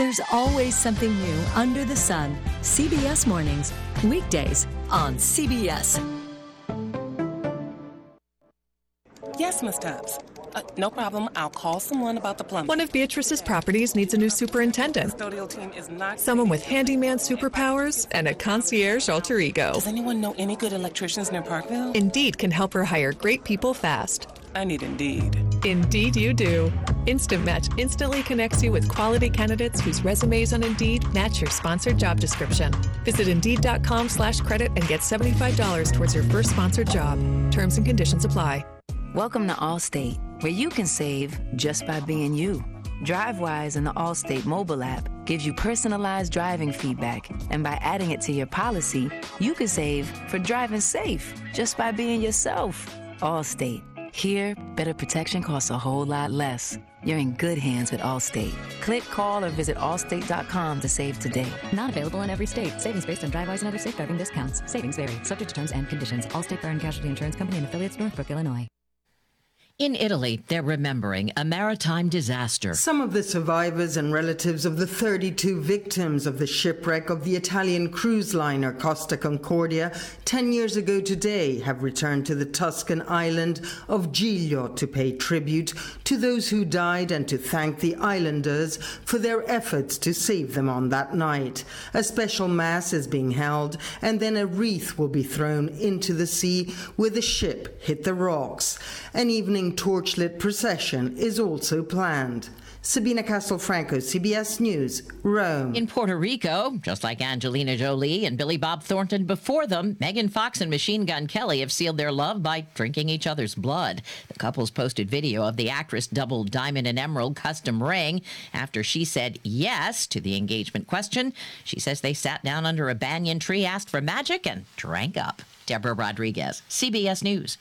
There's always something new under the sun. CBS Mornings, weekdays on CBS. Yes, Ms. Tubbs. No problem. I'll call someone about the plumbing. One of Beatrice's properties needs a new superintendent. Custodial team is not someone with handyman superpowers and a concierge alter ego. Does anyone know any good electricians near Parkville? Indeed can help her hire great people fast. I need Indeed. Indeed you do. Instant Match instantly connects you with quality candidates whose resumes on Indeed match your sponsored job description. Visit Indeed.com/credit and get $75 towards your first sponsored job. Terms and conditions apply. Welcome to Allstate, where you can save just by being you. DriveWise and the Allstate mobile app gives you personalized driving feedback, and by adding it to your policy, you can save for driving safe just by being yourself. Allstate. Here, better protection costs a whole lot less. You're in good hands with Allstate. Click, call, or visit allstate.com to save today. Not available in every state. Savings based on DriveWise and other safe driving discounts. Savings vary, subject to terms and conditions. Allstate Fire and Casualty Insurance Company and affiliates, Northbrook, Illinois. In Italy, they're remembering a maritime disaster. Some of the survivors and relatives of the 32 victims of the shipwreck of the Italian cruise liner Costa Concordia 10 years ago today have returned to the Tuscan island of Giglio to pay tribute to those who died and to thank the islanders for their efforts to save them on that night. A special mass is being held, and then a wreath will be thrown into the sea where the ship hit the rocks. An evening torchlit procession is also planned. Sabina Castelfranco, CBS News, Rome. In Puerto Rico, just like Angelina Jolie and Billy Bob Thornton before them, Megan Fox and Machine Gun Kelly have sealed their love by drinking each other's blood. The couple's posted video of the actress' double diamond and emerald custom ring. After she said yes to the engagement question, she says they sat down under a banyan tree, asked for magic, and drank up. Deborah Rodriguez, CBS News.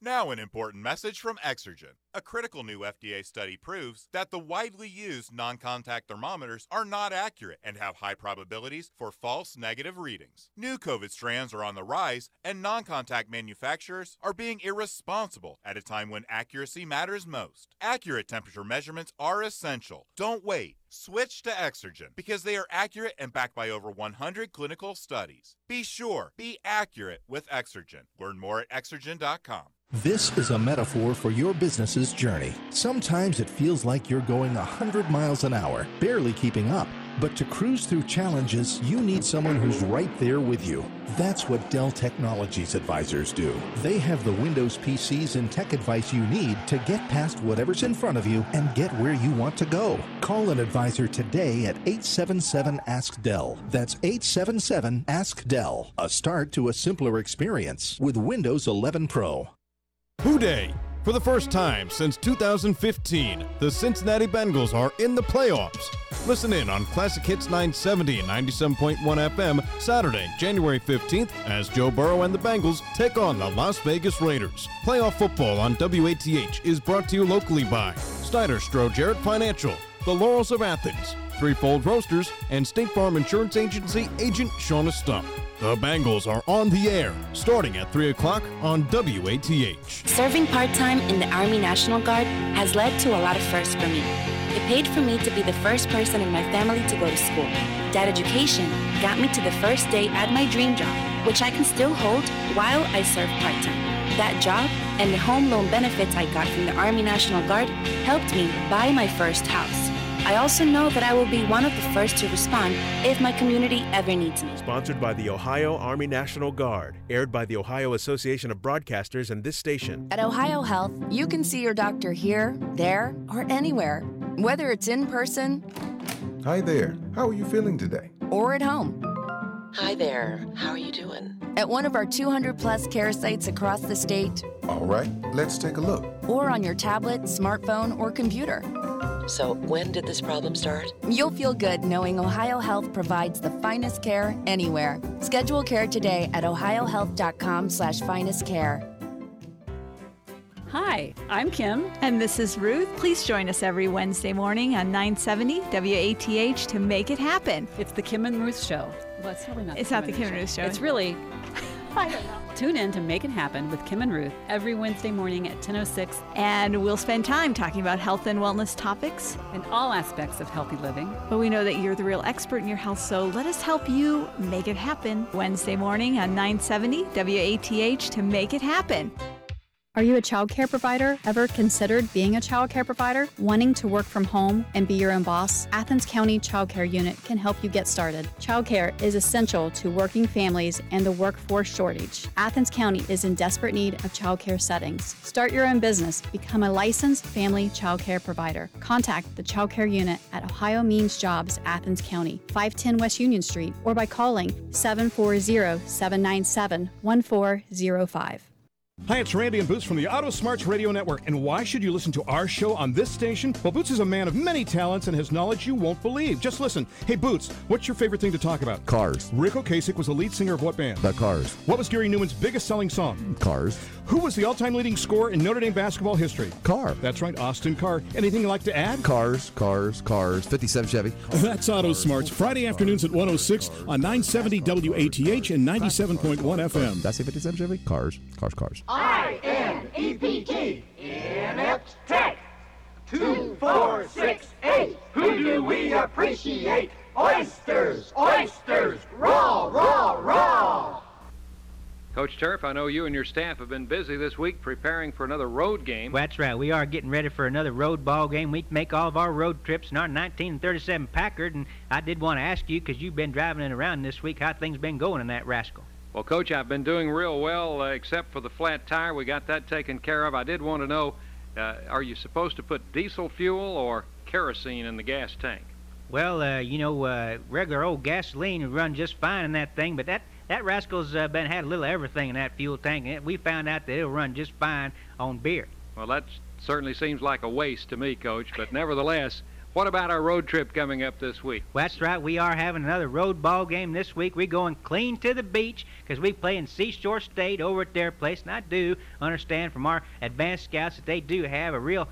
Now an important message from Exergen. A critical new FDA study proves that the widely used non-contact thermometers are not accurate and have high probabilities for false negative readings. New COVID strands are on the rise, and non-contact manufacturers are being irresponsible at a time when accuracy matters most. Accurate temperature measurements are essential. Don't wait. Switch to Exergen because they are accurate and backed by over 100 clinical studies. Be sure, be accurate with Exergen. Learn more at Exergen.com. This is a metaphor for your business's journey. Sometimes it feels like you're going 100 miles an hour, barely keeping up. But to cruise through challenges, you need someone who's right there with you. That's what Dell Technologies advisors do. They have the Windows PCs and tech advice you need to get past whatever's in front of you and get where you want to go. Call an advisor today at 877-ASK-DELL. That's 877-ASK-DELL. A start to a simpler experience with Windows 11 Pro. Who Day. For the first time since 2015, the Cincinnati Bengals are in the playoffs. Listen in on Classic Hits 970 and 97.1 FM Saturday, January 15th, as Joe Burrow and the Bengals take on the Las Vegas Raiders. Playoff football on WATH is brought to you locally by Snyder Stroh Jarrett Financial, The Laurels of Athens, Threefold Roasters, and State Farm Insurance Agency agent Shauna Stump. The Bengals are on the air, starting at 3 o'clock on WATH. Serving part-time in the Army National Guard has led to a lot of firsts for me. It paid for me to be the first person in my family to go to school. That education got me to the first day at my dream job, which I can still hold while I serve part-time. That job and the home loan benefits I got from the Army National Guard helped me buy my first house. I also know that I will be one of the first to respond if my community ever needs me. Sponsored by the Ohio Army National Guard. Aired by the Ohio Association of Broadcasters and this station. At OhioHealth, you can see your doctor here, there, or anywhere. Whether it's in person. Hi there. How are you feeling today? Or at home. Hi there. How are you doing? At one of our 200-plus care sites across the state. All right. Let's take a look. Or on your tablet, smartphone, or computer. So when did this problem start? You'll feel good knowing OhioHealth provides the finest care anywhere. Schedule care today at ohiohealth.com/finestcare. Hi, I'm Kim. And this is Ruth. Please join us every Wednesday morning on 970 WATH to make it happen. It's the Kim and Ruth Show. Well, it's really not. It's not the Kim and Ruth Show. It's really... I don't know. Tune in to Make It Happen with Kim and Ruth every Wednesday morning at 10:06. And we'll spend time talking about health and wellness topics. And all aspects of healthy living. But we know that you're the real expert in your health, so let us help you make it happen. Wednesday morning on 970 WATH to Make It Happen. Are you a child care provider? Ever considered being a child care provider? Wanting to work from home and be your own boss? Athens County Child Care Unit can help you get started. Child care is essential to working families and the workforce shortage. Athens County is in desperate need of child care settings. Start your own business. Become a licensed family child care provider. Contact the Child Care Unit at Ohio Means Jobs, Athens County, 510 West Union Street, or by calling 740-797-1405. Hi, it's Randy and Boots from the Auto Smarts Radio Network, and why should you listen to our show on this station? Well, Boots is a man of many talents and has knowledge you won't believe. Just listen. Hey, Boots, what's your favorite thing to talk about? Cars. Rick Ocasek was the lead singer of what band? The Cars. What was Gary Newman's biggest selling song? Cars. Who was the all-time leading scorer in Notre Dame basketball history? Carr. That's right, Austin Carr. Anything you'd like to add? Cars, 57 Chevy. Cars, that's Auto Smarts, Friday afternoons at 1:06 on 970 WATH and 97.1 FM. That's a 57 Chevy? Cars. INEPT, Inept Tech, 2468. Who do we appreciate? Oysters, raw, raw, raw. Coach Turf, I know you and your staff have been busy this week preparing for another road game. Well, that's right. We are getting ready for another road ball game. We make all of our road trips in our 1937 Packard, and I did want to ask you, because you've been driving it around this week, how things been going in that rascal? Well, Coach, I've been doing real well, except for the flat tire. We got that taken care of. I did want to know, are you supposed to put diesel fuel or kerosene in the gas tank? Well, regular old gasoline would run just fine in that thing, but that rascal's had a little of everything in that fuel tank, and we found out that it'll run just fine on beer. Well, that certainly seems like a waste to me, Coach, but nevertheless, what about our road trip coming up this week? Well, that's right. We are having another road ball game this week. We're going clean to the beach because we play in Seashore State over at their place, and I do understand from our advanced scouts that they do have a real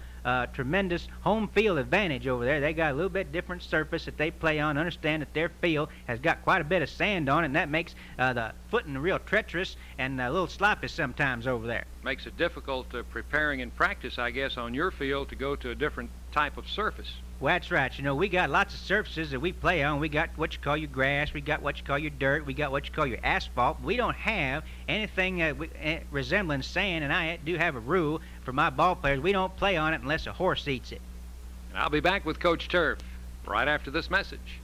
tremendous home field advantage over there. They got a little bit different surface that they play on. Understand that their field has got quite a bit of sand on it, and that makes the footing real treacherous and a little sloppy sometimes over there. Makes it difficult preparing and practice, I guess, on your field to go to a different type of surface. Well, that's right. You know, we got lots of surfaces that we play on. We got what you call your grass. We got what you call your dirt. We got what you call your asphalt. We don't have anything resembling sand, and I do have a rule for my ball players. We don't play on it unless a horse eats it. And I'll be back with Coach Turf right after this message.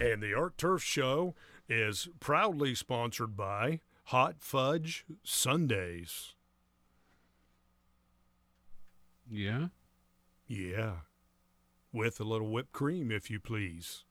And the Art Turf Show is proudly sponsored by Hot Fudge Sundays. Yeah? Yeah. With a little whipped cream, if you please.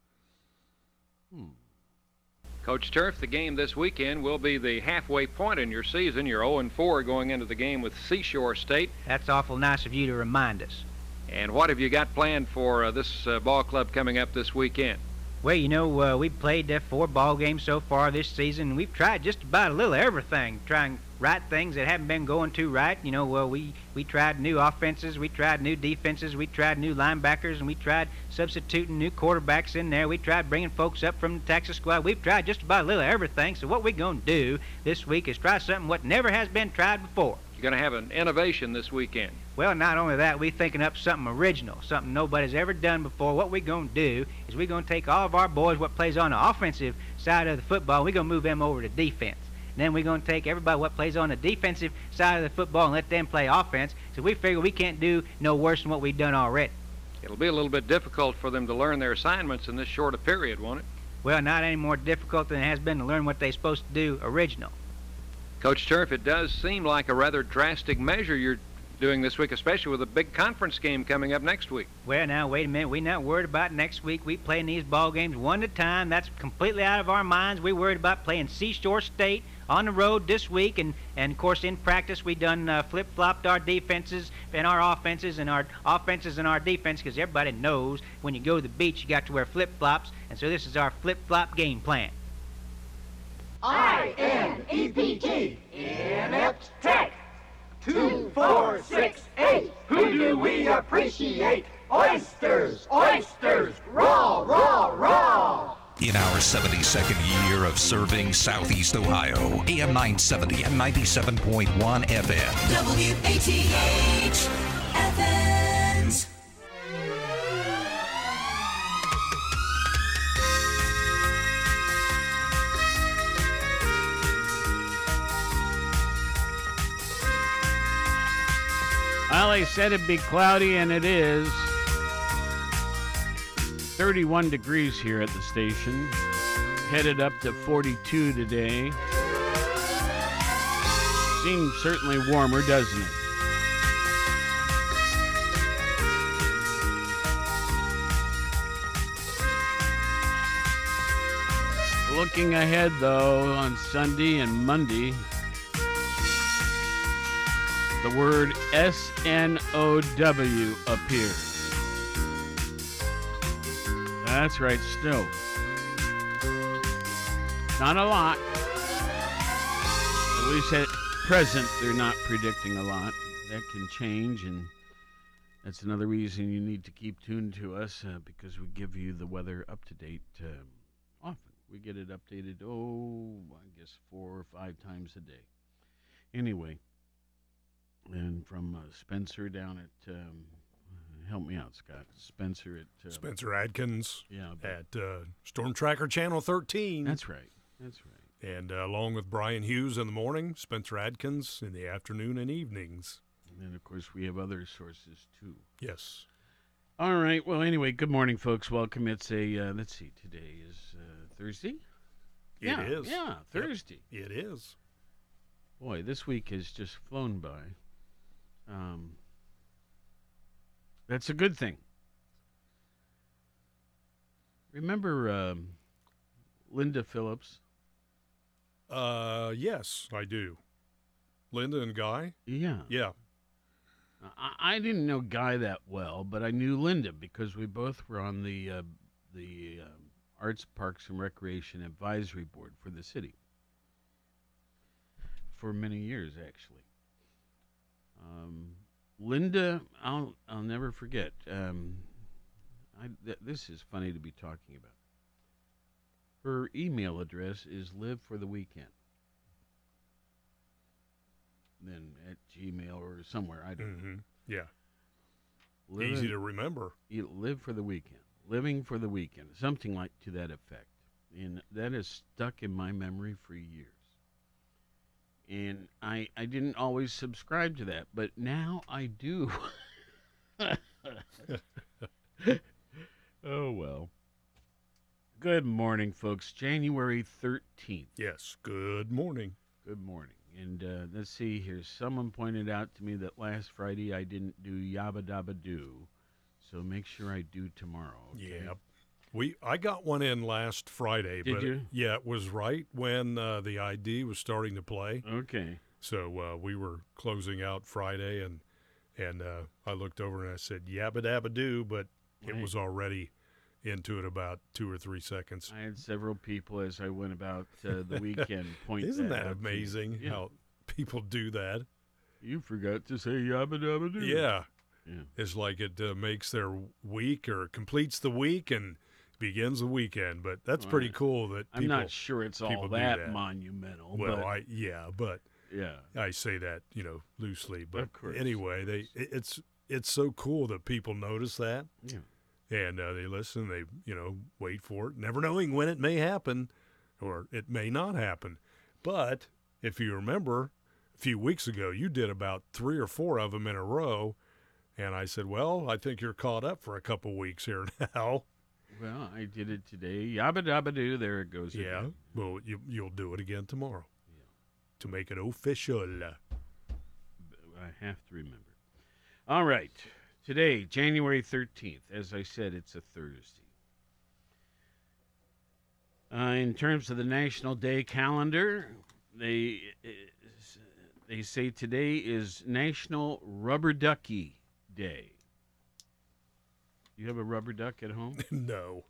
Coach Turf, the game this weekend will be the halfway point in your season. You're 0-4 going into the game with Seashore State. That's awful nice of you to remind us. And what have you got planned for this ball club coming up this weekend? Well, you know, we've played 4 ball games so far this season, and we've tried just about a little everything, trying right things that haven't been going too right. You know, well, we tried new offenses, we tried new defenses, we tried new linebackers, and we tried substituting new quarterbacks in there. We tried bringing folks up from the Texas squad. We've tried just about a little everything, so what we're going to do this week is try something what never has been tried before. You're going to have an innovation this weekend. Well, not only that, we're thinking up something original, something nobody's ever done before. What we're going to do is we're going to take all of our boys what plays on the offensive side of the football, and we're going to move them over to defense. Then we're going to take everybody what plays on the defensive side of the football and let them play offense. So we figure we can't do no worse than what we've done already. It'll be a little bit difficult for them to learn their assignments in this short a period, won't it? Well, not any more difficult than it has been to learn what they're supposed to do original. Coach Turf, it does seem like a rather drastic measure you're doing this week, especially with a big conference game coming up next week. Well, now, wait a minute. We're not worried about next week. We playing these ball games one at a time. That's completely out of our minds. We're worried about playing Seashore State on the road this week, and of course, in practice, we done flip-flopped our defenses and our offenses and our defense, because everybody knows when you go to the beach, you got to wear flip-flops, and so this is our flip-flop game plan. INEPT, Inept Tech. 2468. Who do we appreciate? Oysters, raw, raw, raw. If in our 72nd year of serving Southeast Ohio. AM 970 and 97.1 FM. WATH Athens. Well, they said it'd be cloudy, and it is. 31 degrees here at the station. Headed up to 42 today. Seems certainly warmer, doesn't it? Looking ahead, though, on Sunday and Monday, the word SNOW appears. That's right, snow. Not a lot. At least at present, they're not predicting a lot. That can change, and that's another reason you need to keep tuned to us because we give you the weather up to date often. We get it updated, I guess 4 or 5 times a day. Anyway. And from Spencer down at, help me out, Scott. Spencer at... Spencer Adkins at Storm Tracker Channel 13. That's right. That's right. And along with Brian Hughes in the morning, Spencer Adkins in the afternoon and evenings. And then, of course, we have other sources, too. Yes. All right. Well, anyway, good morning, folks. Welcome. It's a, let's see, today is Thursday? It is. Yeah, Thursday. Yep. It is. Boy, this week has just flown by. That's a good thing. Remember Linda Phillips? Yes, I do. Linda and Guy? Yeah. Yeah. I didn't know Guy that well, but I knew Linda because we both were on the Arts, Parks, and Recreation Advisory Board for the city for many years, actually. Linda, I'll never forget. This is funny to be talking about. Her email address is livefortheweekend. Then at Gmail or somewhere, I don't know. Yeah. Easy to remember. You live for the weekend. Living for the weekend. Something like to that effect. And that is stuck in my memory for years. And I didn't always subscribe to that, but now I do. Oh, well. Good morning, folks. January 13th. Yes, good morning. Good morning. And let's see here. Someone pointed out to me that last Friday I didn't do Yabba Dabba Doo, so make sure I do tomorrow. Okay? Yep. I got one in last Friday. Did you? Yeah, it was right when the ID was starting to play. Okay. So we were closing out Friday, and I looked over and I said, Yabba Dabba Doo, but it was already into it about 2 or 3 seconds. I had several people as I went about the weekend point Isn't that amazing how people do that? You forgot to say Yabba Dabba Doo. Yeah. Yeah. It's like it makes their week or completes the week and begins the weekend, but that's pretty cool that people, I'm not sure it's all that monumental. Well, but, I say that, loosely, but anyway, it's so cool that people notice that. Yeah. And they listen, they, wait for it, never knowing when it may happen or it may not happen. But if you remember a few weeks ago, you did about 3 or 4 of them in a row. And I said, well, I think you're caught up for a couple weeks here now. Well, I did it today. Yabba dabba doo. There it goes again. Yeah. Well, you'll do it again tomorrow to make it official. I have to remember. All right. Today, January 13th. As I said, it's a Thursday. In terms of the National Day calendar, they say today is National Rubber Ducky Day. You have a rubber duck at home? No.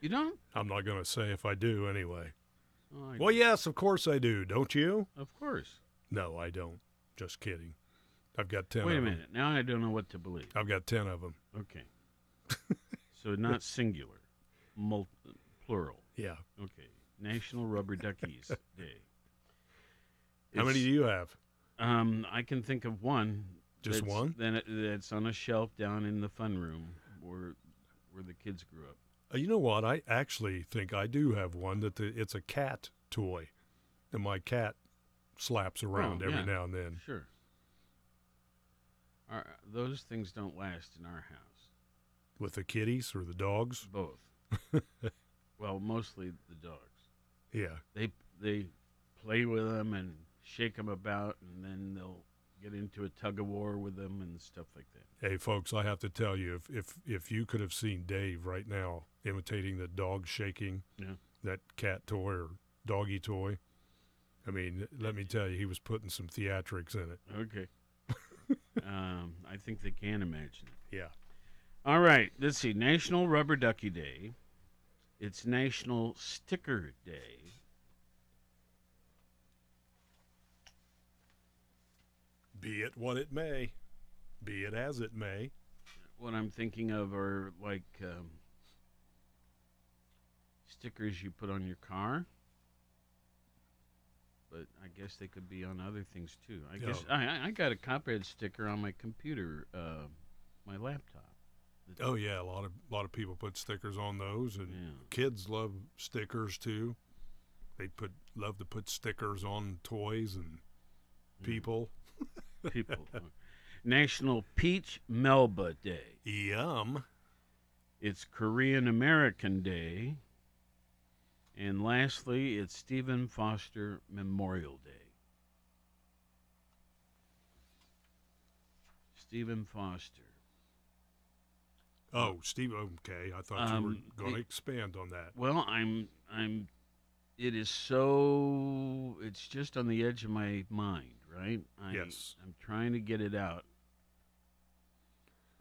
You don't? I'm not going to say if I do anyway. Oh, well, yes, of course I do. Don't you? Of course. No, I don't. Just kidding. I've got 10 of them. Wait a minute. Now I don't know what to believe. I've got 10 of them. Okay. So not singular. plural. Yeah. Okay. National Rubber Duckies Day. How many do you have? I can think of one. Just one? That's on a shelf down in the fun room where the kids grew up. You know what? I actually think I do have one. It's a cat toy that my cat slaps around every now and then. Sure. Those things don't last in our house. With the kitties or the dogs? Both. Well, mostly the dogs. Yeah. They play with them and shake them about, and then they'll get into a tug-of-war with them and stuff like that. Hey, folks, I have to tell you, if you could have seen Dave right now imitating the dog shaking that cat toy or doggy toy, I mean, let me tell you, he was putting some theatrics in it. Okay. I think they can imagine it. Yeah. All right, let's see. National Rubber Ducky Day. It's National Sticker Day. Be it what it may, be it as it may. What I'm thinking of are like stickers you put on your car. But I guess they could be on other things too. I guess I got a Copperhead sticker on my computer, my laptop. Oh yeah, a lot of people put stickers on those, and kids love stickers too. They love to put stickers on toys and people. People. National Peach Melba Day. Yum. It's Korean American Day. And lastly, it's Stephen Foster Memorial Day. Stephen Foster. Oh, Steve. Okay, I thought you were going to expand on that. Well, I'm. It is so. It's just on the edge of my mind, right? Yes. I'm trying to get it out.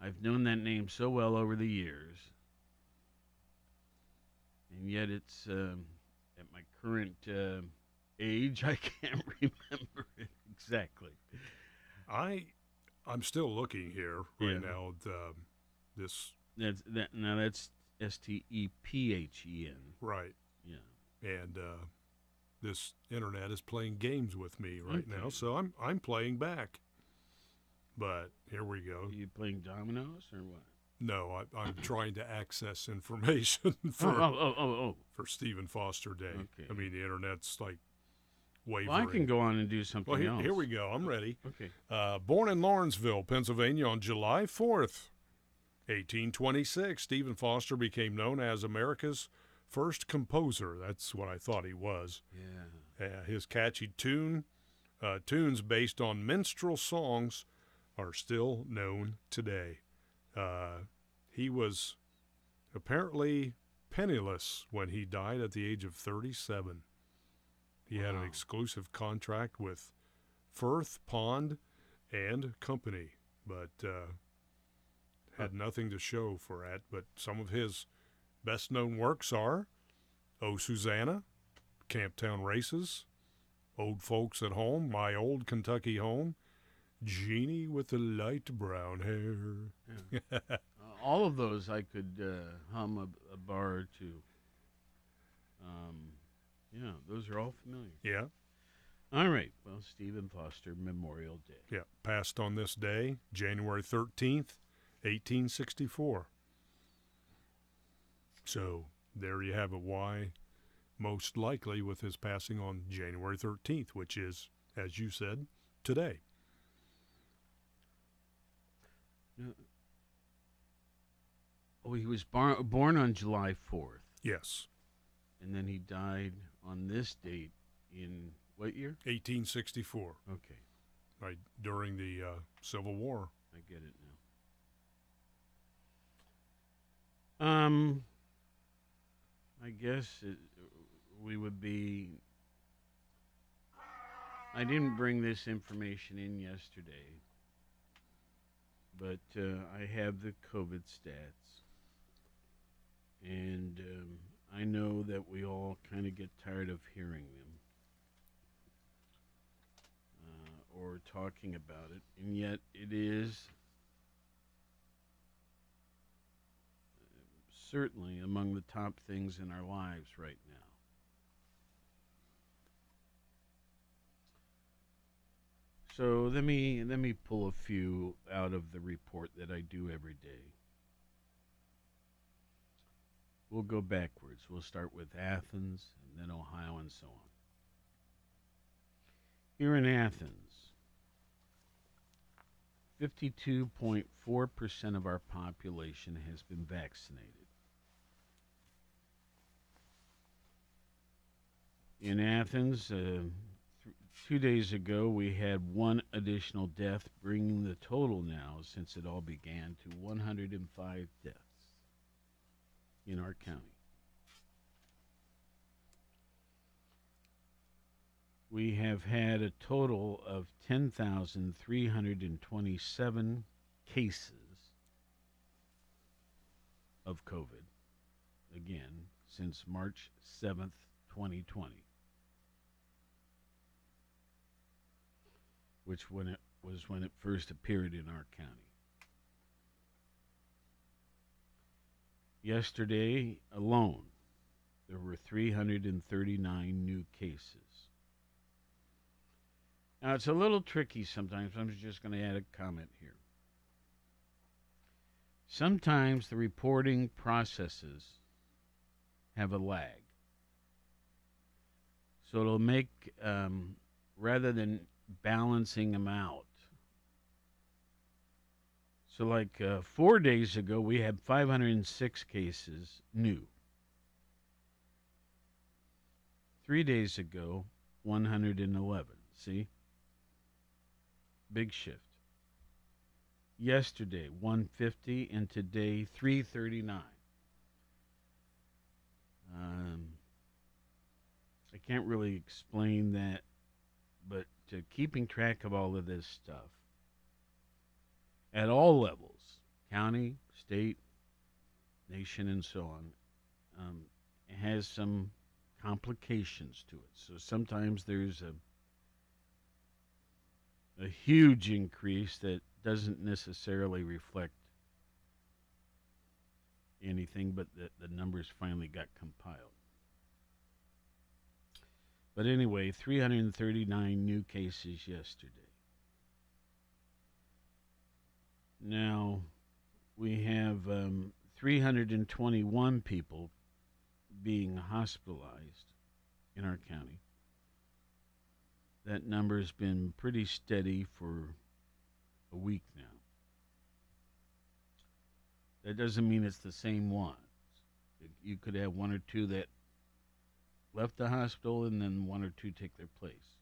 I've known that name so well over the years. And yet it's, at my current age, I can't remember it exactly. I'm still looking here right now. That's Stephen. Right. Yeah. And this internet is playing games with me right now, so I'm playing back. But here we go. Are you playing dominoes or what? No, I'm trying to access information for Stephen Foster Day. Okay. I mean, the internet's like wavering. Well, I can go on and do something else. Here we go. I'm ready. Okay. Born in Lawrenceville, Pennsylvania on July 4th, 1826, Stephen Foster became known as America's first composer. That's what I thought he was. Yeah. His catchy tunes based on minstrel songs are still known today. He was apparently penniless when he died at the age of 37. He had an exclusive contract with Firth, Pond, and Company, but had nothing to show for it. But some of his best-known works are Oh, Susanna, Camptown Races, Old Folks at Home, My Old Kentucky Home, Genie with the light brown hair. Yeah. All of those I could hum a bar or two. Yeah, those are all familiar. Yeah. All right. Well, Stephen Foster Memorial Day. Yeah, passed on this day, January 13th, 1864. So there you have it. Why, most likely, with his passing on January 13th, which is, as you said, today. Oh, he was born on July 4th. Yes. And then he died on this date in what year? 1864. Okay. Right, during the Civil War. I get it now. I guess we would be... I didn't bring this information in yesterday, but I have the COVID stats. And I know that we all kind of get tired of hearing them or talking about it. And yet it is certainly among the top things in our lives right now. So let me pull a few out of the report that I do every day. We'll go backwards. We'll start with Athens and then Ohio and so on. Here in Athens, 52.4% of our population has been vaccinated. In Athens, 2 days ago, we had one additional death, bringing the total now, since it all began, to 105 deaths in our county. We have had a total of 10,327 cases of COVID, again, since March 7th, 2020, which when it first appeared in our county. Yesterday alone, there were 339 new cases. Now, it's a little tricky sometimes. I'm just going to add a comment here. Sometimes the reporting processes have a lag. So it'll make, rather than balancing them out, so like 4 days ago, we had 506 cases new. 3 days ago, 111. See? Big shift. Yesterday, 150, and today, 339. I can't really explain that, but keeping track of all of this stuff, at all levels, county, state, nation, and so on, it has some complications to it. So sometimes there's a huge increase that doesn't necessarily reflect anything, but the numbers finally got compiled. But anyway, 339 new cases yesterday. Now, we have 321 people being hospitalized in our county. That number's been pretty steady for a week now. That doesn't mean it's the same ones. You could have one or two that left the hospital and then one or two take their place.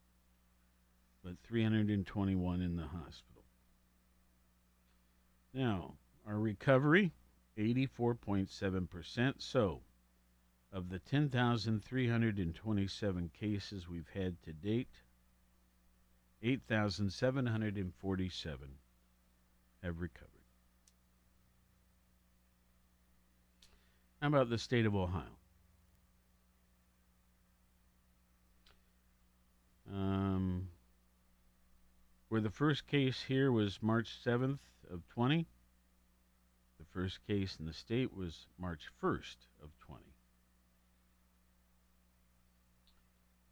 But 321 in the hospital. Now, our recovery, 84.7%. So, of the 10,327 cases we've had to date, 8,747 have recovered. How about the state of Ohio? Where the first case here was March 7th of 20. The first case in the state was March 1st of 20.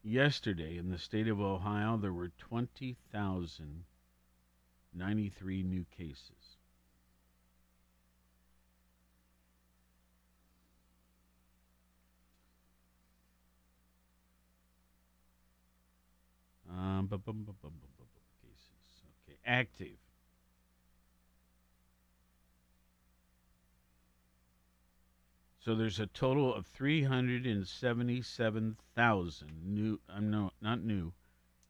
Yesterday in the state of Ohio, there were 20,093 new cases. Cases. Okay, active. So there's a total of 377,000 new,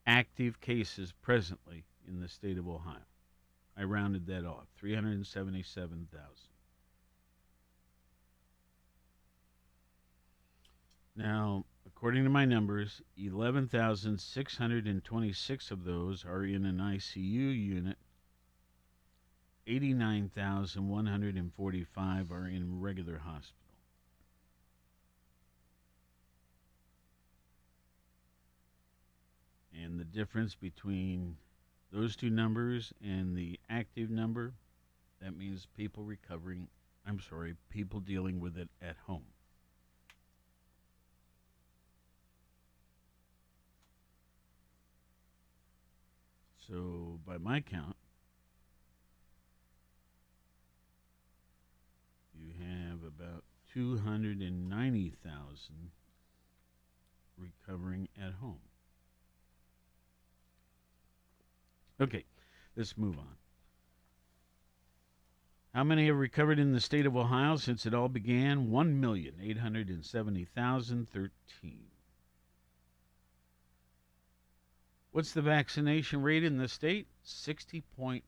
active cases presently in the state of Ohio. I rounded that off, 377,000. Now, according to my numbers, 11,626 of those are in an ICU unit. 89,145 are in regular hospital. And the difference between those two numbers and the active number, that means people recovering I'm sorry, people dealing with it at home. So, by my count, you have about 290,000 recovering at home. Okay, let's move on. How many have recovered in the state of Ohio since it all began? 1,870,013. What's the vaccination rate in the state? 60.5%.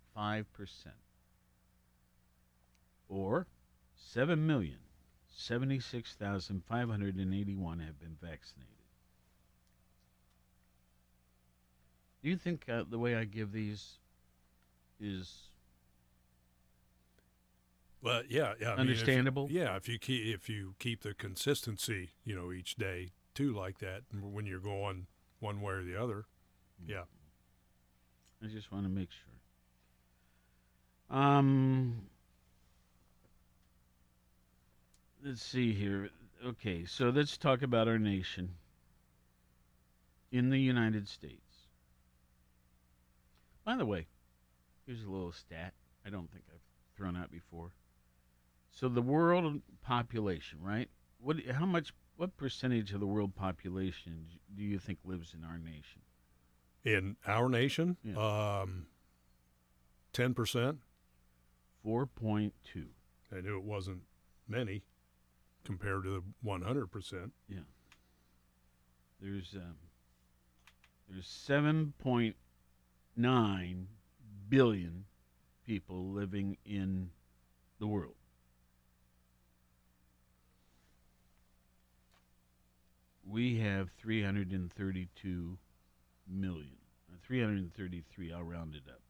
Or 7,076,581 have been vaccinated. Do you think the way I give these is well, yeah, understandable? I mean, if you keep the consistency, you know, each day too, like that, when you're going one way or the other. Yeah. I just want to make sure. Let's see here. Okay, so let's talk about our nation in the United States. By the way, here's a little stat I don't think I've thrown out before. So the world population, right? What percentage of the world population do you think lives in our nation? In our nation, yeah. 10%. 4.2. I knew it wasn't many compared to the 100%. Yeah. There's 7.9 billion people living in the world. We have 332 million. 333, I'll round it up.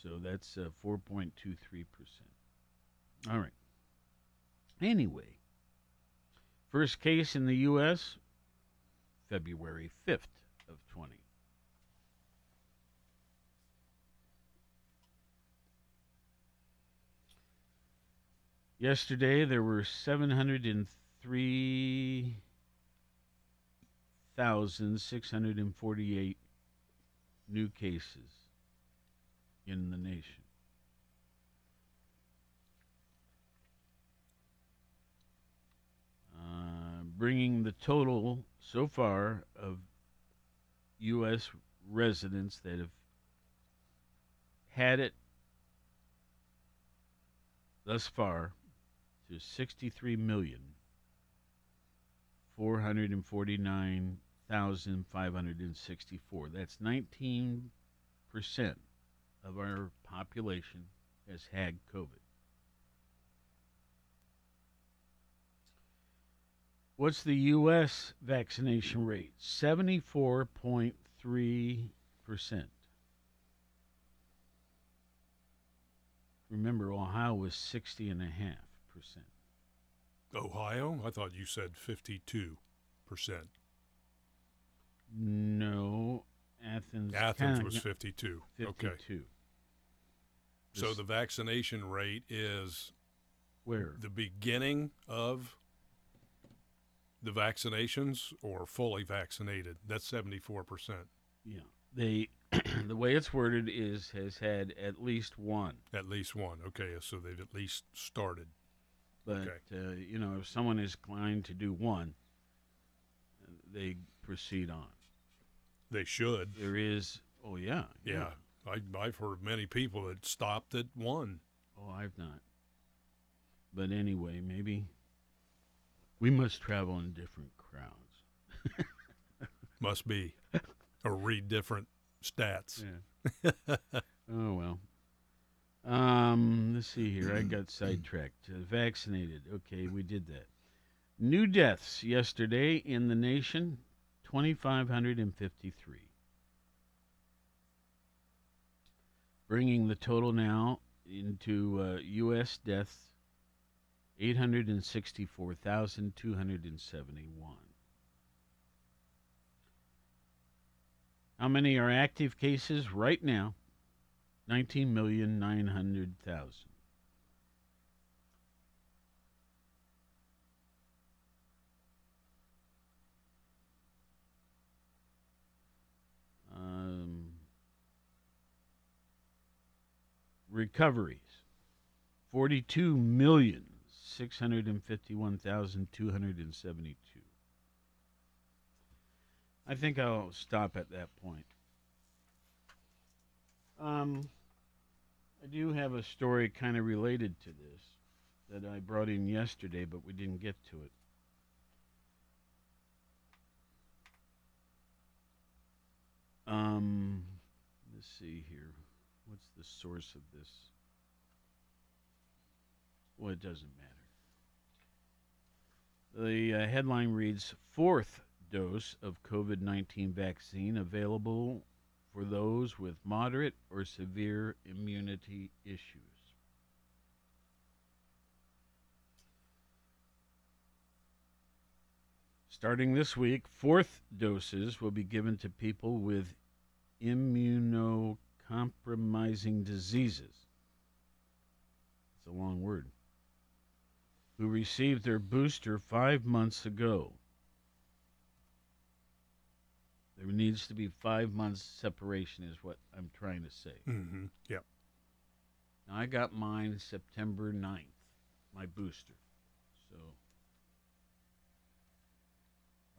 So that's 4.23%. All right. Anyway, first case in the U.S., February 5th of 20. Yesterday, there were 703,648 new cases in the nation. Bringing the total so far of U.S. residents that have had it thus far to 63,449,564. That's 19% of our population has had COVID. What's the U.S. vaccination rate? 74.3%. Remember, Ohio was 60.5%. Ohio? I thought you said 52%. No, Athens was 52. 52. Okay. So the vaccination rate is where? The beginning of the vaccinations or fully vaccinated. That's 74%. Yeah. The way it's worded is has had at least one. At least one. Okay, so they've at least started. But, okay. You know, if someone is inclined to do one, they proceed on. They should. There is, oh, yeah. Yeah. I've heard of many people that stopped at one. Oh, I've not. But anyway, maybe we must travel in different crowds. Must be. Or read different stats. Yeah. Oh, well. Let's see here. I got sidetracked. Vaccinated. Okay, we did that. New deaths yesterday in the nation, 2,553. Bringing the total now into U.S. deaths, 864,271. How many are active cases right now? 19,900,000. recoveries, 42,651,272. I think I'll stop at that point. I do have a story kind of related to this that I brought in yesterday, but we didn't get to it. Let's see here. What's the source of this? Well, it doesn't matter. The headline reads, "Fourth dose of COVID-19 vaccine available for those with moderate or severe immunity issues." Starting this week, fourth doses will be given to people with immunocompromising diseases. It's a long word. Who received their booster 5 months ago. There needs to be 5 months separation is what I'm trying to say. Mm-hmm. Yep. Now, I got mine September 9th, my booster. So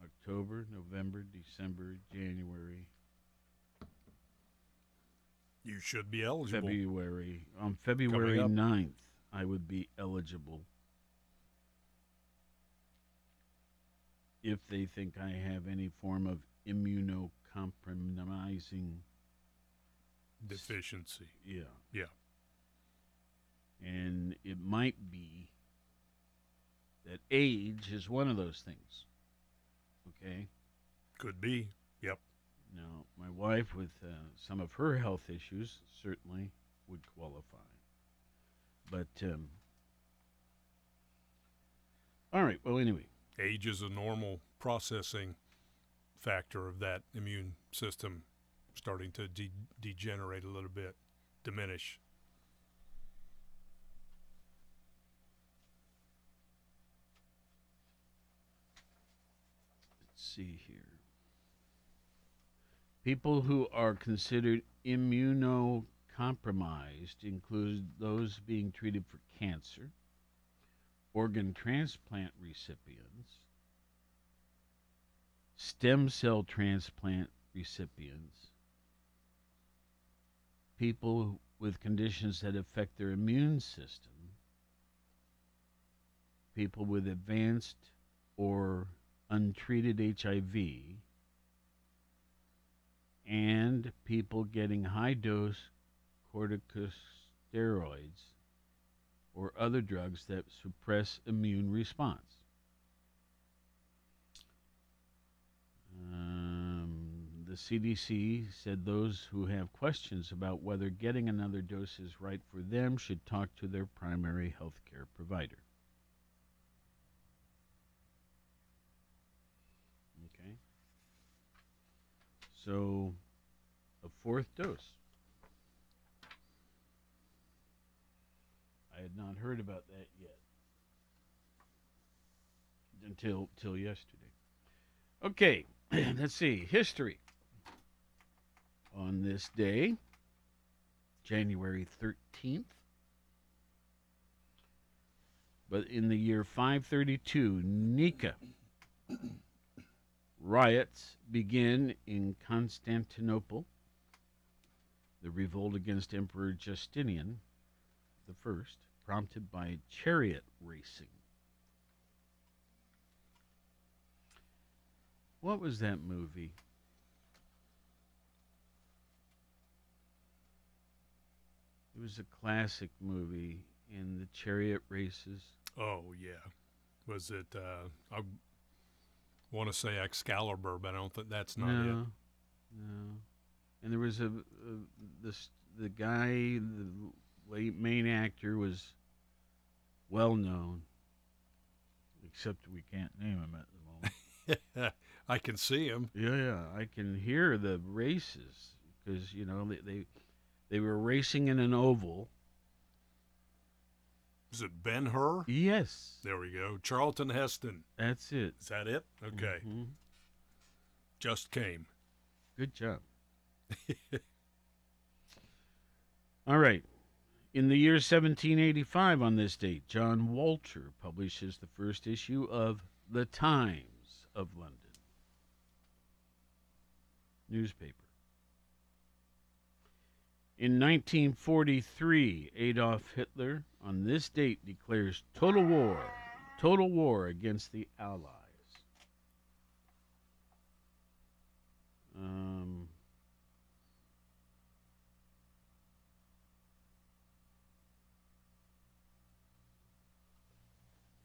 October, November, December, January. You should be eligible. February. On February 9th, I would be eligible. If they think I have any form of immunocompromising deficiency. Yeah. Yeah. And it might be that age is one of those things. Okay? Could be. Yep. Now, my wife, with some of her health issues, certainly would qualify. But, all right. Well, anyway. Age is a normal processing factor of that immune system starting to degenerate a little bit, diminish. Let's see here. People who are considered immunocompromised include those being treated for cancer, organ transplant recipients, stem cell transplant recipients, people with conditions that affect their immune system, people with advanced or untreated HIV, and people getting high-dose corticosteroids or other drugs that suppress immune response. The CDC said those who have questions about whether getting another dose is right for them should talk to their primary health care provider. Okay. So, a fourth dose. I had not heard about that yet until yesterday. Okay. Let's see. History. On this day, January 13th, but in the year 532, Nika, riots begin in Constantinople. The revolt against Emperor Justinian I, prompted by chariot racing. What was that movie? It was a classic movie in the chariot races. Oh, yeah. Was it, I want to say Excalibur, but I don't think that's not it. No. And there was the guy, the late main actor was well known, except we can't name him at the moment. I can see him. Yeah, I can hear the races because, you know, they were racing in an oval. Is it Ben-Hur? Yes. There we go. Charlton Heston. That's it. Is that it? Okay. Mm-hmm. Just came. Good job. All right. In the year 1785, on this date, John Walter publishes the first issue of The Times of London newspaper. In 1943, Adolf Hitler, on this date, declares total war against the Allies.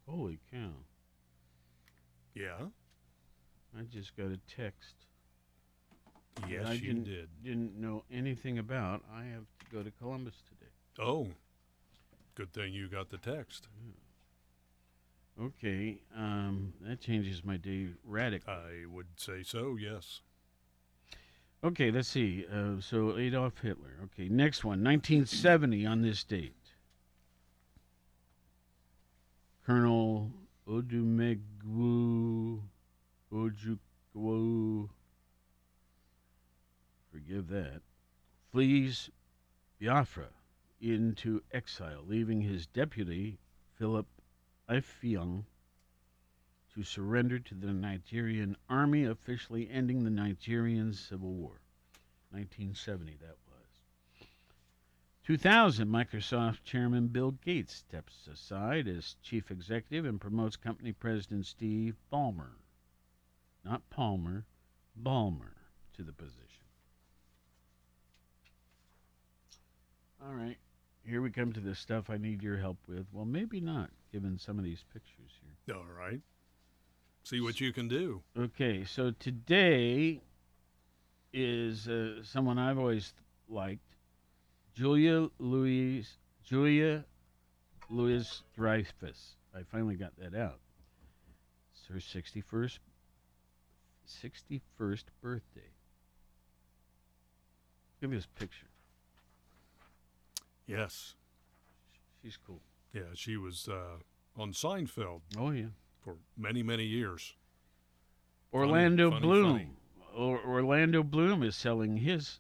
Holy cow. Yeah? I just got a text. Yes, you did. Didn't know anything about. I have to go to Columbus today. Oh. Good thing you got the text. Yeah. Okay. That changes my day radically. I would say so, yes. Okay, let's see. So Adolf Hitler. Okay, next one. 1970 on this date. Colonel Odumegwu, forgive that, flees Biafra into exile, leaving his deputy, Philip Ifiong, to surrender to the Nigerian army, officially ending the Nigerian Civil War. 1970, that was. 2000, Microsoft Chairman Bill Gates steps aside as chief executive and promotes company president Steve Ballmer. Not Palmer, Ballmer, to the position. All right, here we come to the stuff I need your help with. Well, maybe not, given some of these pictures here. All right. See what you can do. Okay, so today is someone I've always liked, Julia Louis Dreyfus. I finally got that out. It's her 61st birthday. Give me this picture. Yes. She's cool. Yeah, she was on Seinfeld. Oh, yeah. For many, many years. Orlando Bloom. Orlando Bloom is selling his...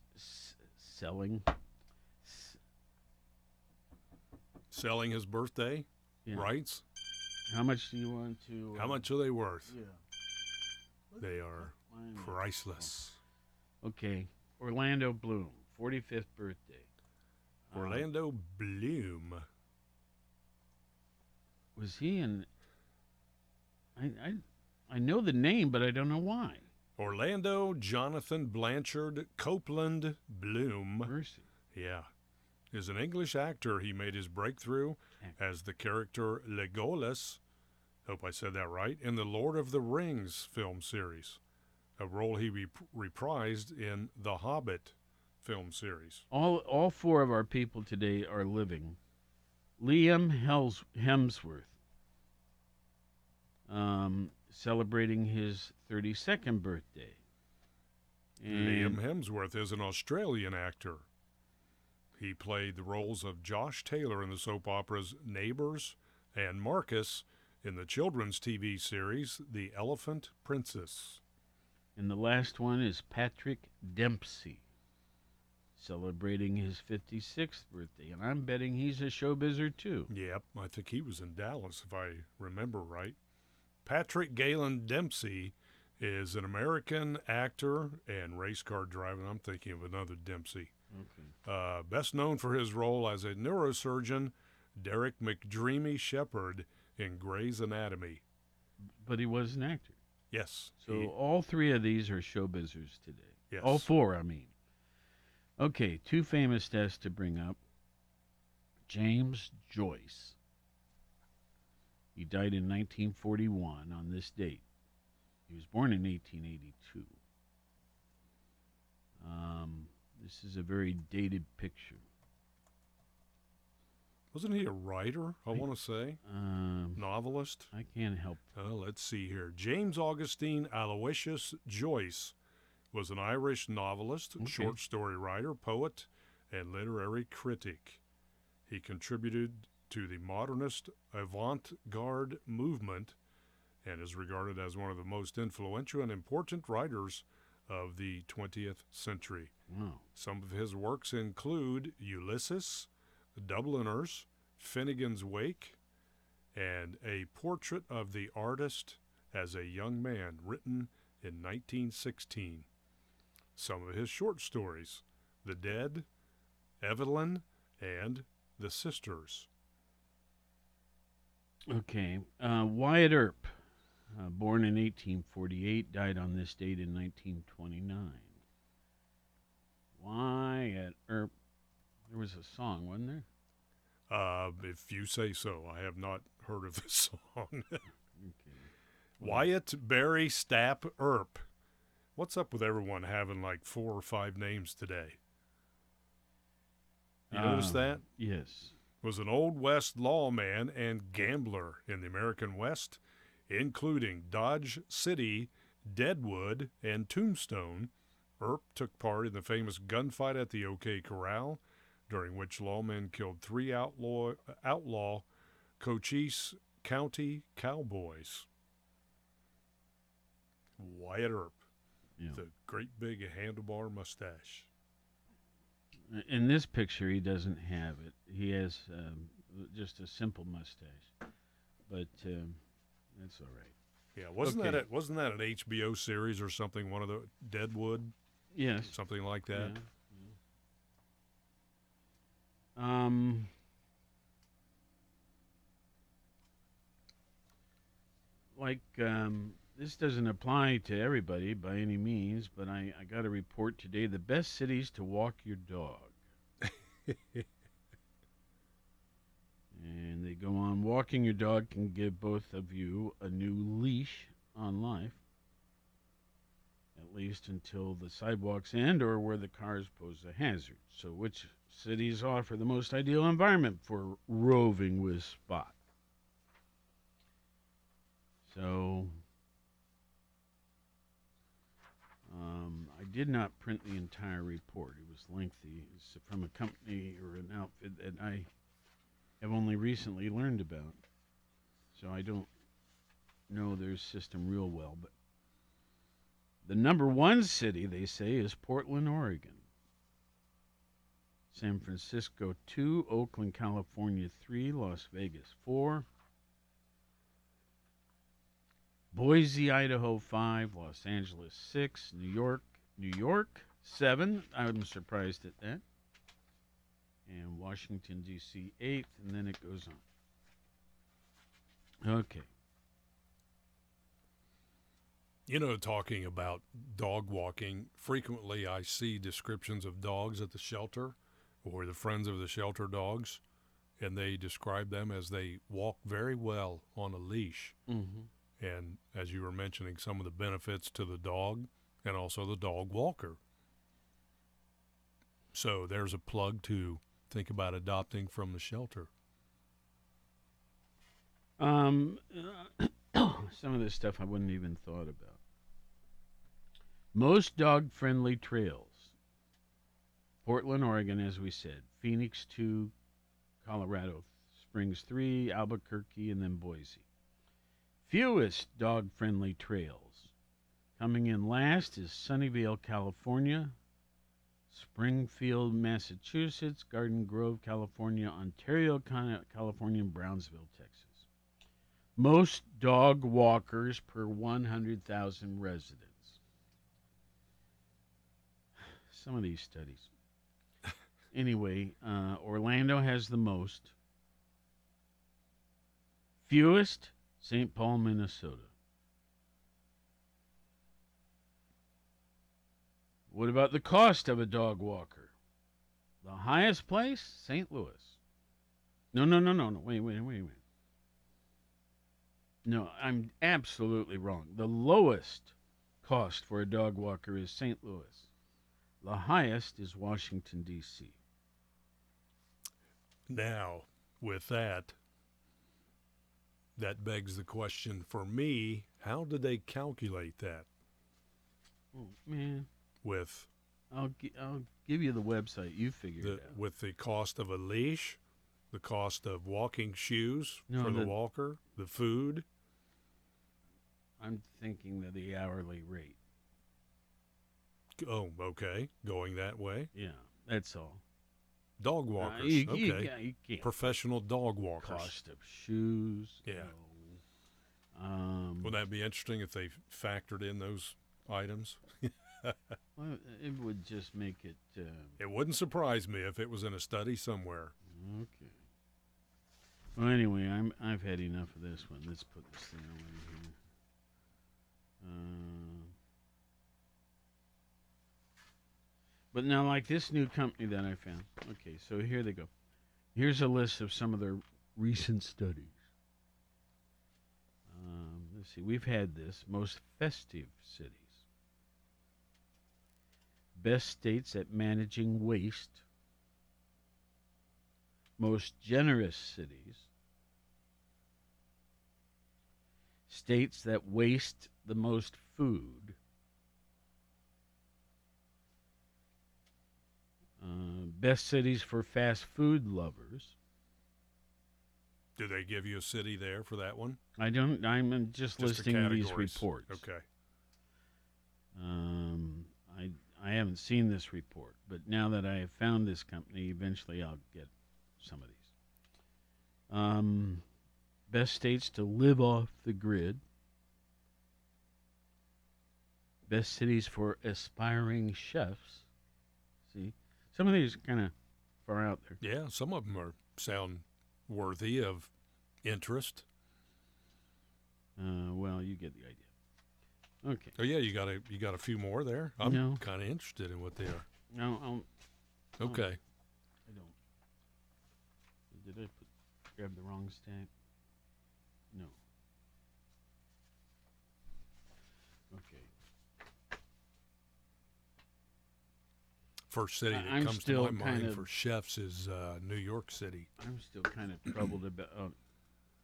Selling his birthday rights? How much do you want to... How much are they worth? Yeah. They are priceless. Okay. Orlando Bloom, 45th birthday. Orlando Bloom. Was he in... I know the name, but I don't know why. Orlando Jonathan Blanchard Copeland Bloom. Mercy. Yeah. Is an English actor. He made his breakthrough as the character Legolas, hope I said that right, in the Lord of the Rings film series, a role he reprised in the Hobbit film series. All four of our people today are living. Liam Hemsworth. Celebrating his 32nd birthday. And Liam Hemsworth is an Australian actor. He played the roles of Josh Taylor in the soap operas Neighbours and Marcus in the children's TV series The Elephant Princess. And the last one is Patrick Dempsey, celebrating his 56th birthday. And I'm betting he's a showbizzer too. Yep, I think he was in Dallas, if I remember right. Patrick Galen Dempsey is an American actor and race car driver. I'm thinking of another Dempsey. Okay. Best known for his role as a neurosurgeon, Derek McDreamy Shepherd in Grey's Anatomy. But he was an actor. Yes. So all three of these are showbizzers today. Yes. All four, I mean. Okay, two famous deaths to bring up. James Joyce. He died in 1941 on this date. He was born in 1882. This is a very dated picture. Wasn't he a writer, I want to say? Novelist? I can't help. Let's see here. James Augustine Aloysius Joyce was an Irish novelist, short story writer, poet, and literary critic. He contributed to the modernist avant-garde movement and is regarded as one of the most influential and important writers of the 20th century. Wow. Some of his works include Ulysses, The Dubliners, Finnegan's Wake, and A Portrait of the Artist as a Young Man, written in 1916. Some of his short stories, The Dead, Evelyn, and The Sisters. Okay. Wyatt Earp, born in 1848, died on this date in 1929. Wyatt Earp. There was a song, wasn't there? If you say so. I have not heard of this song. Okay. Wyatt Barry Stapp Earp. What's up with everyone having like 4 or 5 names today? You notice that? Yes. Was an Old West lawman and gambler in the American West, including Dodge City, Deadwood, and Tombstone. Earp took part in the famous gunfight at the OK Corral, during which lawmen killed 3 outlaw Cochise County cowboys. Wyatt Earp, yeah, the great big handlebar mustache. In this picture, he doesn't have it. He has just a simple mustache, but that's all right. Yeah, wasn't that an HBO series or something? One of the Deadwood, yes, something like that. Yeah. This doesn't apply to everybody by any means, but I got a report today: the best cities to walk your dog. And they go on. Walking your dog can give both of you a new leash on life, at least until the sidewalks end or where the cars pose a hazard. So which cities offer the most ideal environment for roving with Spot? So I did not print the entire report. It was lengthy. It's from a company or an outfit that I have only recently learned about, so I don't know their system real well. But the #1 city, they say, is Portland, Oregon. San Francisco 2, Oakland, California 3, Las Vegas 4, Boise, Idaho 5, Los Angeles 6, New York 7. I'm surprised at that. And Washington, D.C., 8th, and then it goes on. Okay. You know, talking about dog walking, frequently I see descriptions of dogs at the shelter or the Friends of the Shelter dogs, and they describe them as they walk very well on a leash. Mm-hmm. And as you were mentioning, some of the benefits to the dog and also the dog walker. So there's a plug to think about adopting from the shelter. Some of this stuff I wouldn't even thought about. Most dog-friendly trails. Portland, Oregon, as we said. Phoenix 2, Colorado Springs 3, Albuquerque, and then Boise. Fewest dog-friendly trails. Coming in last is Sunnyvale, California, Springfield, Massachusetts, Garden Grove, California, Ontario, California, and Brownsville, Texas. Most dog walkers per 100,000 residents. Some of these studies. Anyway, Orlando has the most. Fewest, St. Paul, Minnesota. What about the cost of a dog walker? The highest place, St. Louis. No. Wait. No, I'm absolutely wrong. The lowest cost for a dog walker is St. Louis. The highest is Washington, D.C. Now, with that begs the question for me, how did they calculate that? Oh, man. I'll give you the website. You figure it out. With the cost of a leash, the cost of walking shoes for the walker, the food. I'm thinking that the hourly rate. Oh, okay. Going that way? Yeah, that's all. Dog walkers. You professional dog walkers. Cost of shoes. Yeah. No. Would that be interesting if they factored in those items? Well, it would just make it. It wouldn't surprise me if it was in a study somewhere. Okay. Well, anyway, I've had enough of this one. Let's put this thing away here. But now, like this new company that I found. Okay, so here they go. Here's a list of some of their recent studies. Let's see. We've had this. Most festive cities. Best states at managing waste. Most generous cities. States that waste the most food. Best cities for fast food lovers. Do they give you a city there for that one? I don't. I'm just listing these reports. Okay. I haven't seen this report, but now that I have found this company, eventually I'll get some of these. Best states to live off the grid. Best cities for aspiring chefs. See? Some of these are kind of far out there. Yeah, some of them sound worthy of interest. Well, you get the idea. Okay. Oh yeah, you got a few more there. I'm kind of interested in what they are. No, okay. I don't. Did I grab the wrong stack? No. Okay. First city that comes to my mind for chefs is New York City. I'm still kind of troubled about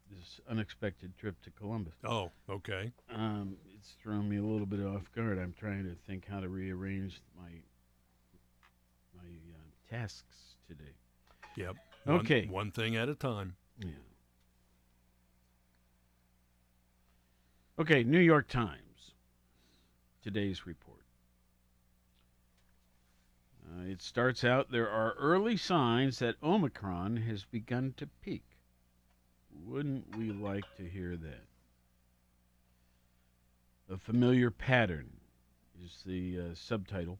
this unexpected trip to Columbus. Oh, okay. It's thrown me a little bit off guard. I'm trying to think how to rearrange my tasks today. Yep. Okay. One thing at a time. Yeah. Okay, New York Times, today's report. It starts out, there are early signs that Omicron has begun to peak. Wouldn't we like to hear that? A familiar pattern is the subtitle.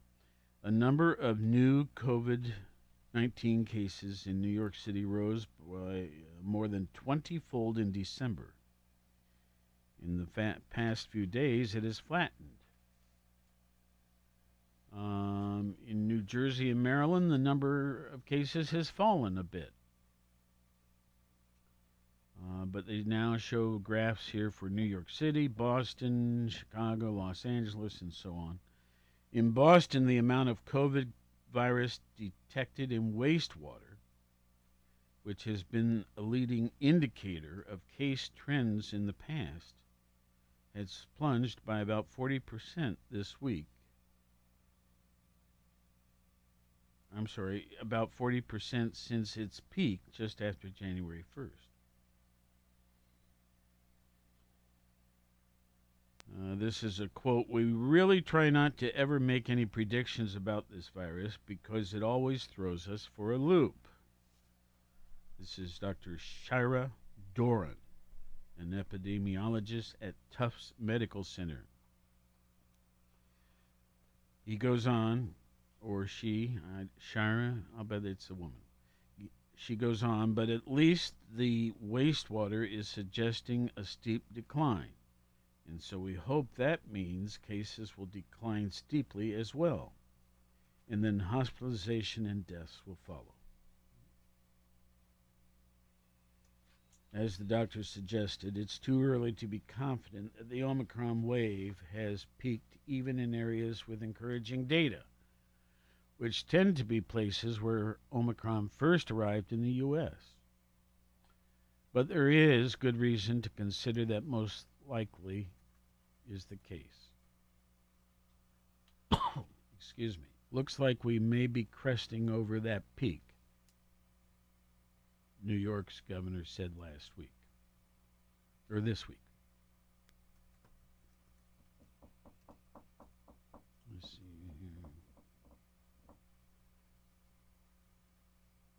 A number of new COVID-19 cases in New York City rose by more than 20-fold in December. In the past few days, it has flattened. In New Jersey and Maryland, the number of cases has fallen a bit. But they now show graphs here for New York City, Boston, Chicago, Los Angeles, and so on. In Boston, the amount of COVID virus detected in wastewater, which has been a leading indicator of case trends in the past, has plunged by about 40% this week. I'm sorry, about 40% since its peak just after January 1st. This is a quote. We really try not to ever make any predictions about this virus because it always throws us for a loop. This is Dr. Shira Doran, an epidemiologist at Tufts Medical Center. He goes on. Or she, Shira, I'll bet it's a woman. She goes on, but at least the wastewater is suggesting a steep decline. And so we hope that means cases will decline steeply as well. And then hospitalization and deaths will follow. As the doctor suggested, it's too early to be confident that the Omicron wave has peaked even in areas with encouraging data, which tend to be places where Omicron first arrived in the U.S. But there is good reason to consider that most likely is the case. Excuse me. Looks like we may be cresting over that peak, New York's governor said last week, or this week. Let's see.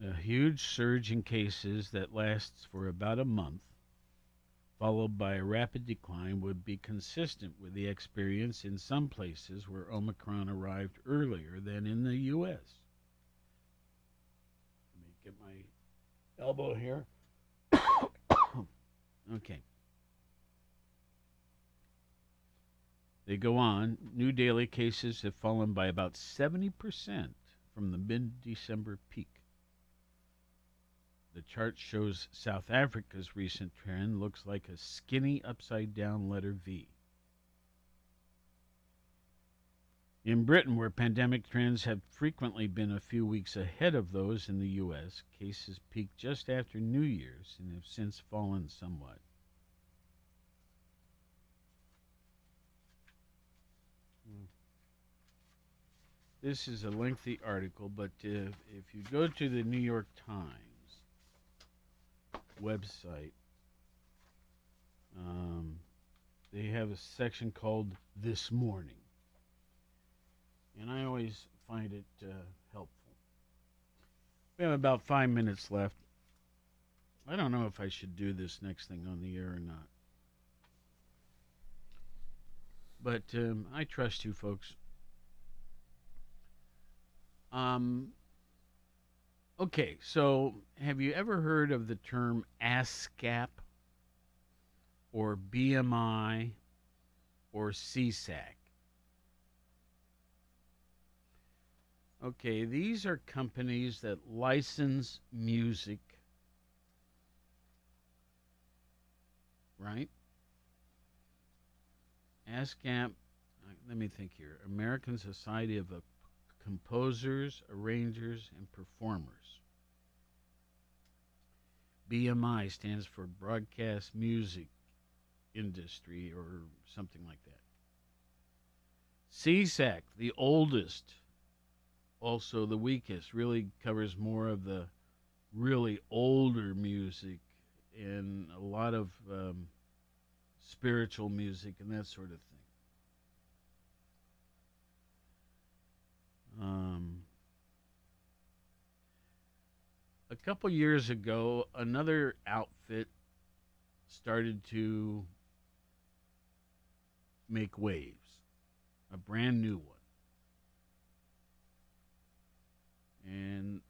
a huge surge in cases that lasts for about a month, followed by a rapid decline, would be consistent with the experience in some places where Omicron arrived earlier than in the U.S. Let me get my elbow here. Okay. They go on. New daily cases have fallen by about 70% from the mid-December peak. The chart shows South Africa's recent trend looks like a skinny upside-down letter V. In Britain, where pandemic trends have frequently been a few weeks ahead of those in the U.S., cases peaked just after New Year's and have since fallen somewhat. This is a lengthy article, but if you go to the New York Times website, they have a section called This Morning. And I always find it helpful. We have about 5 minutes left. I don't know if I should do this next thing on the air or not. But I trust you folks. Okay, so have you ever heard of the term ASCAP or BMI or CSAC? Okay, these are companies that license music, right? ASCAP, let me think here, American Society of Composers, Arrangers, and Performers. BMI stands for Broadcast Music Industry or something like that. CSAC, the oldest, also the weakest, really covers more of the really older music and a lot of spiritual music and that sort of thing. A couple years ago, another outfit started to make waves, a brand new one. And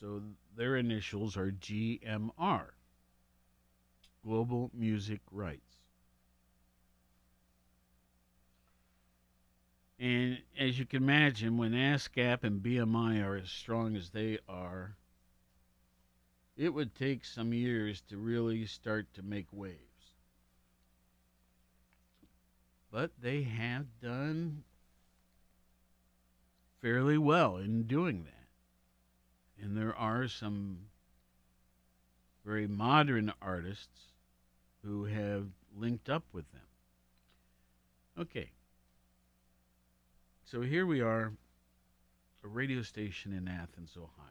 so their initials are GMR, Global Music Rights. And as you can imagine, when ASCAP and BMI are as strong as they are, it would take some years to really start to make waves. But they have done fairly well in doing that. And there are some very modern artists who have linked up with them. Okay. So here we are, a radio station in Athens, Ohio.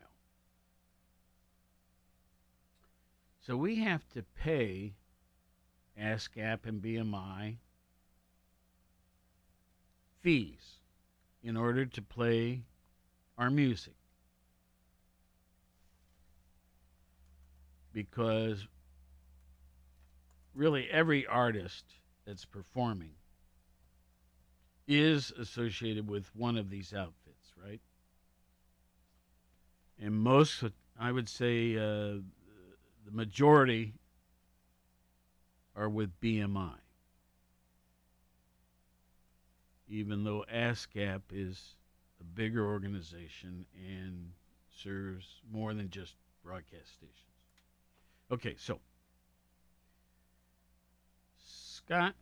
So we have to pay ASCAP and BMI fees in order to play our music, because really every artist that's performing is associated with one of these outfits, right? And most, I would say the majority are with BMI, even though ASCAP is a bigger organization and serves more than just broadcast stations. Okay, so, Scott,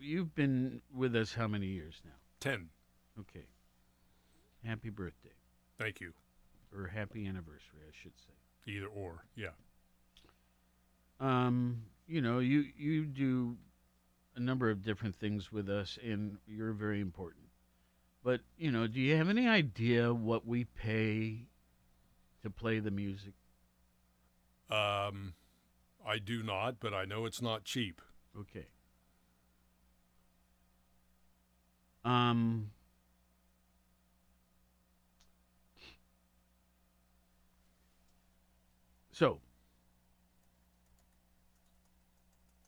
you've been with us how many years now? 10. Okay. Happy birthday. Thank you. Or happy anniversary, I should say. Either or, yeah. You know, you do a number of different things with us, and you're very important. But, you know, do you have any idea what we pay to play the music? I do not, but I know it's not cheap. Okay. So,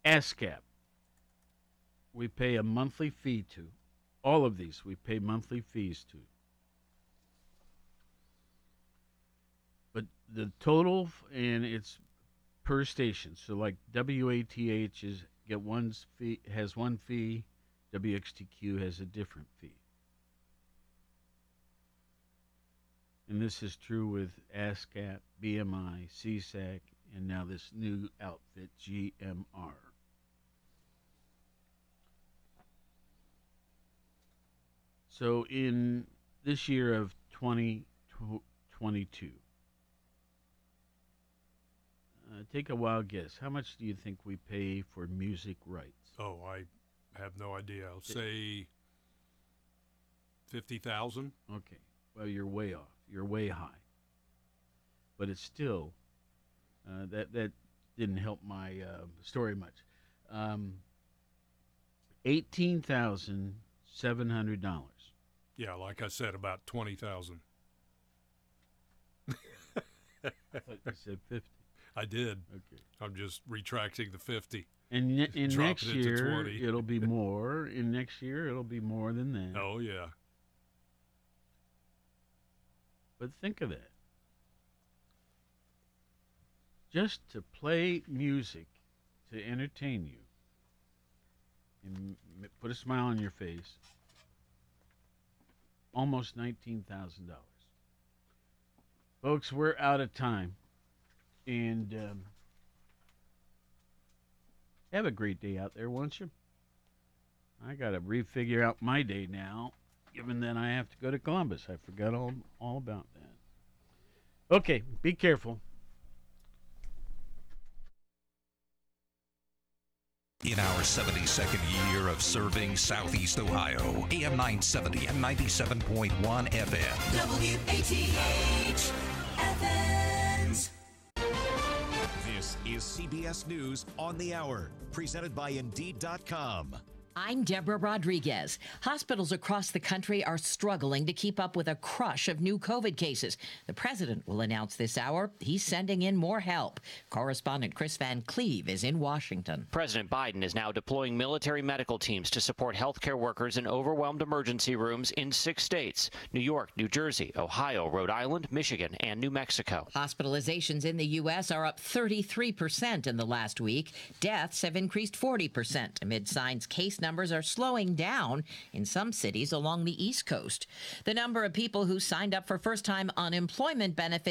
ASCAP, we pay a monthly fee to. All of these we pay monthly fees to. But the total, and it's per station. So like WATH is get one's fee, has one fee. WXTQ has a different fee. And this is true with ASCAP, BMI, CSAC, and now this new outfit, GMR. So in this year of 2022, take a wild guess. How much do you think we pay for music rights? Oh, I have no idea. I'll say $50,000. Okay. Well, you're way off. You're way high. But it's still that didn't help my story much. $18,700. Yeah, like I said, about $20,000. I thought you said 50. I did. Okay. I'm just retracting the 50. And in next year, it'll be more. In next year, it'll be more than that. Oh, yeah. But think of that. Just to play music to entertain you and put a smile on your face, almost $19,000. Folks, we're out of time. And have a great day out there, won't you? I got to refigure out my day now, given that I have to go to Columbus. I forgot all about that. Okay, be careful. In our 72nd year of serving Southeast Ohio, AM 970 and 97.1 FM. WATH-FMs. This is CBS News on the Hour, presented by Indeed.com. I'm Deborah Rodriguez. Hospitals across the country are struggling to keep up with a crush of new COVID cases. The president will announce this hour he's sending in more help. Correspondent Chris Van Cleve is in Washington. President Biden is now deploying military medical teams to support healthcare workers in overwhelmed emergency rooms in 6 states: New York, New Jersey, Ohio, Rhode Island, Michigan, and New Mexico. Hospitalizations in the U.S. are up 33% in the last week. Deaths have increased 40% amid signs case numbers are slowing down in some cities along the East Coast. The number of people who signed up for first-time unemployment benefits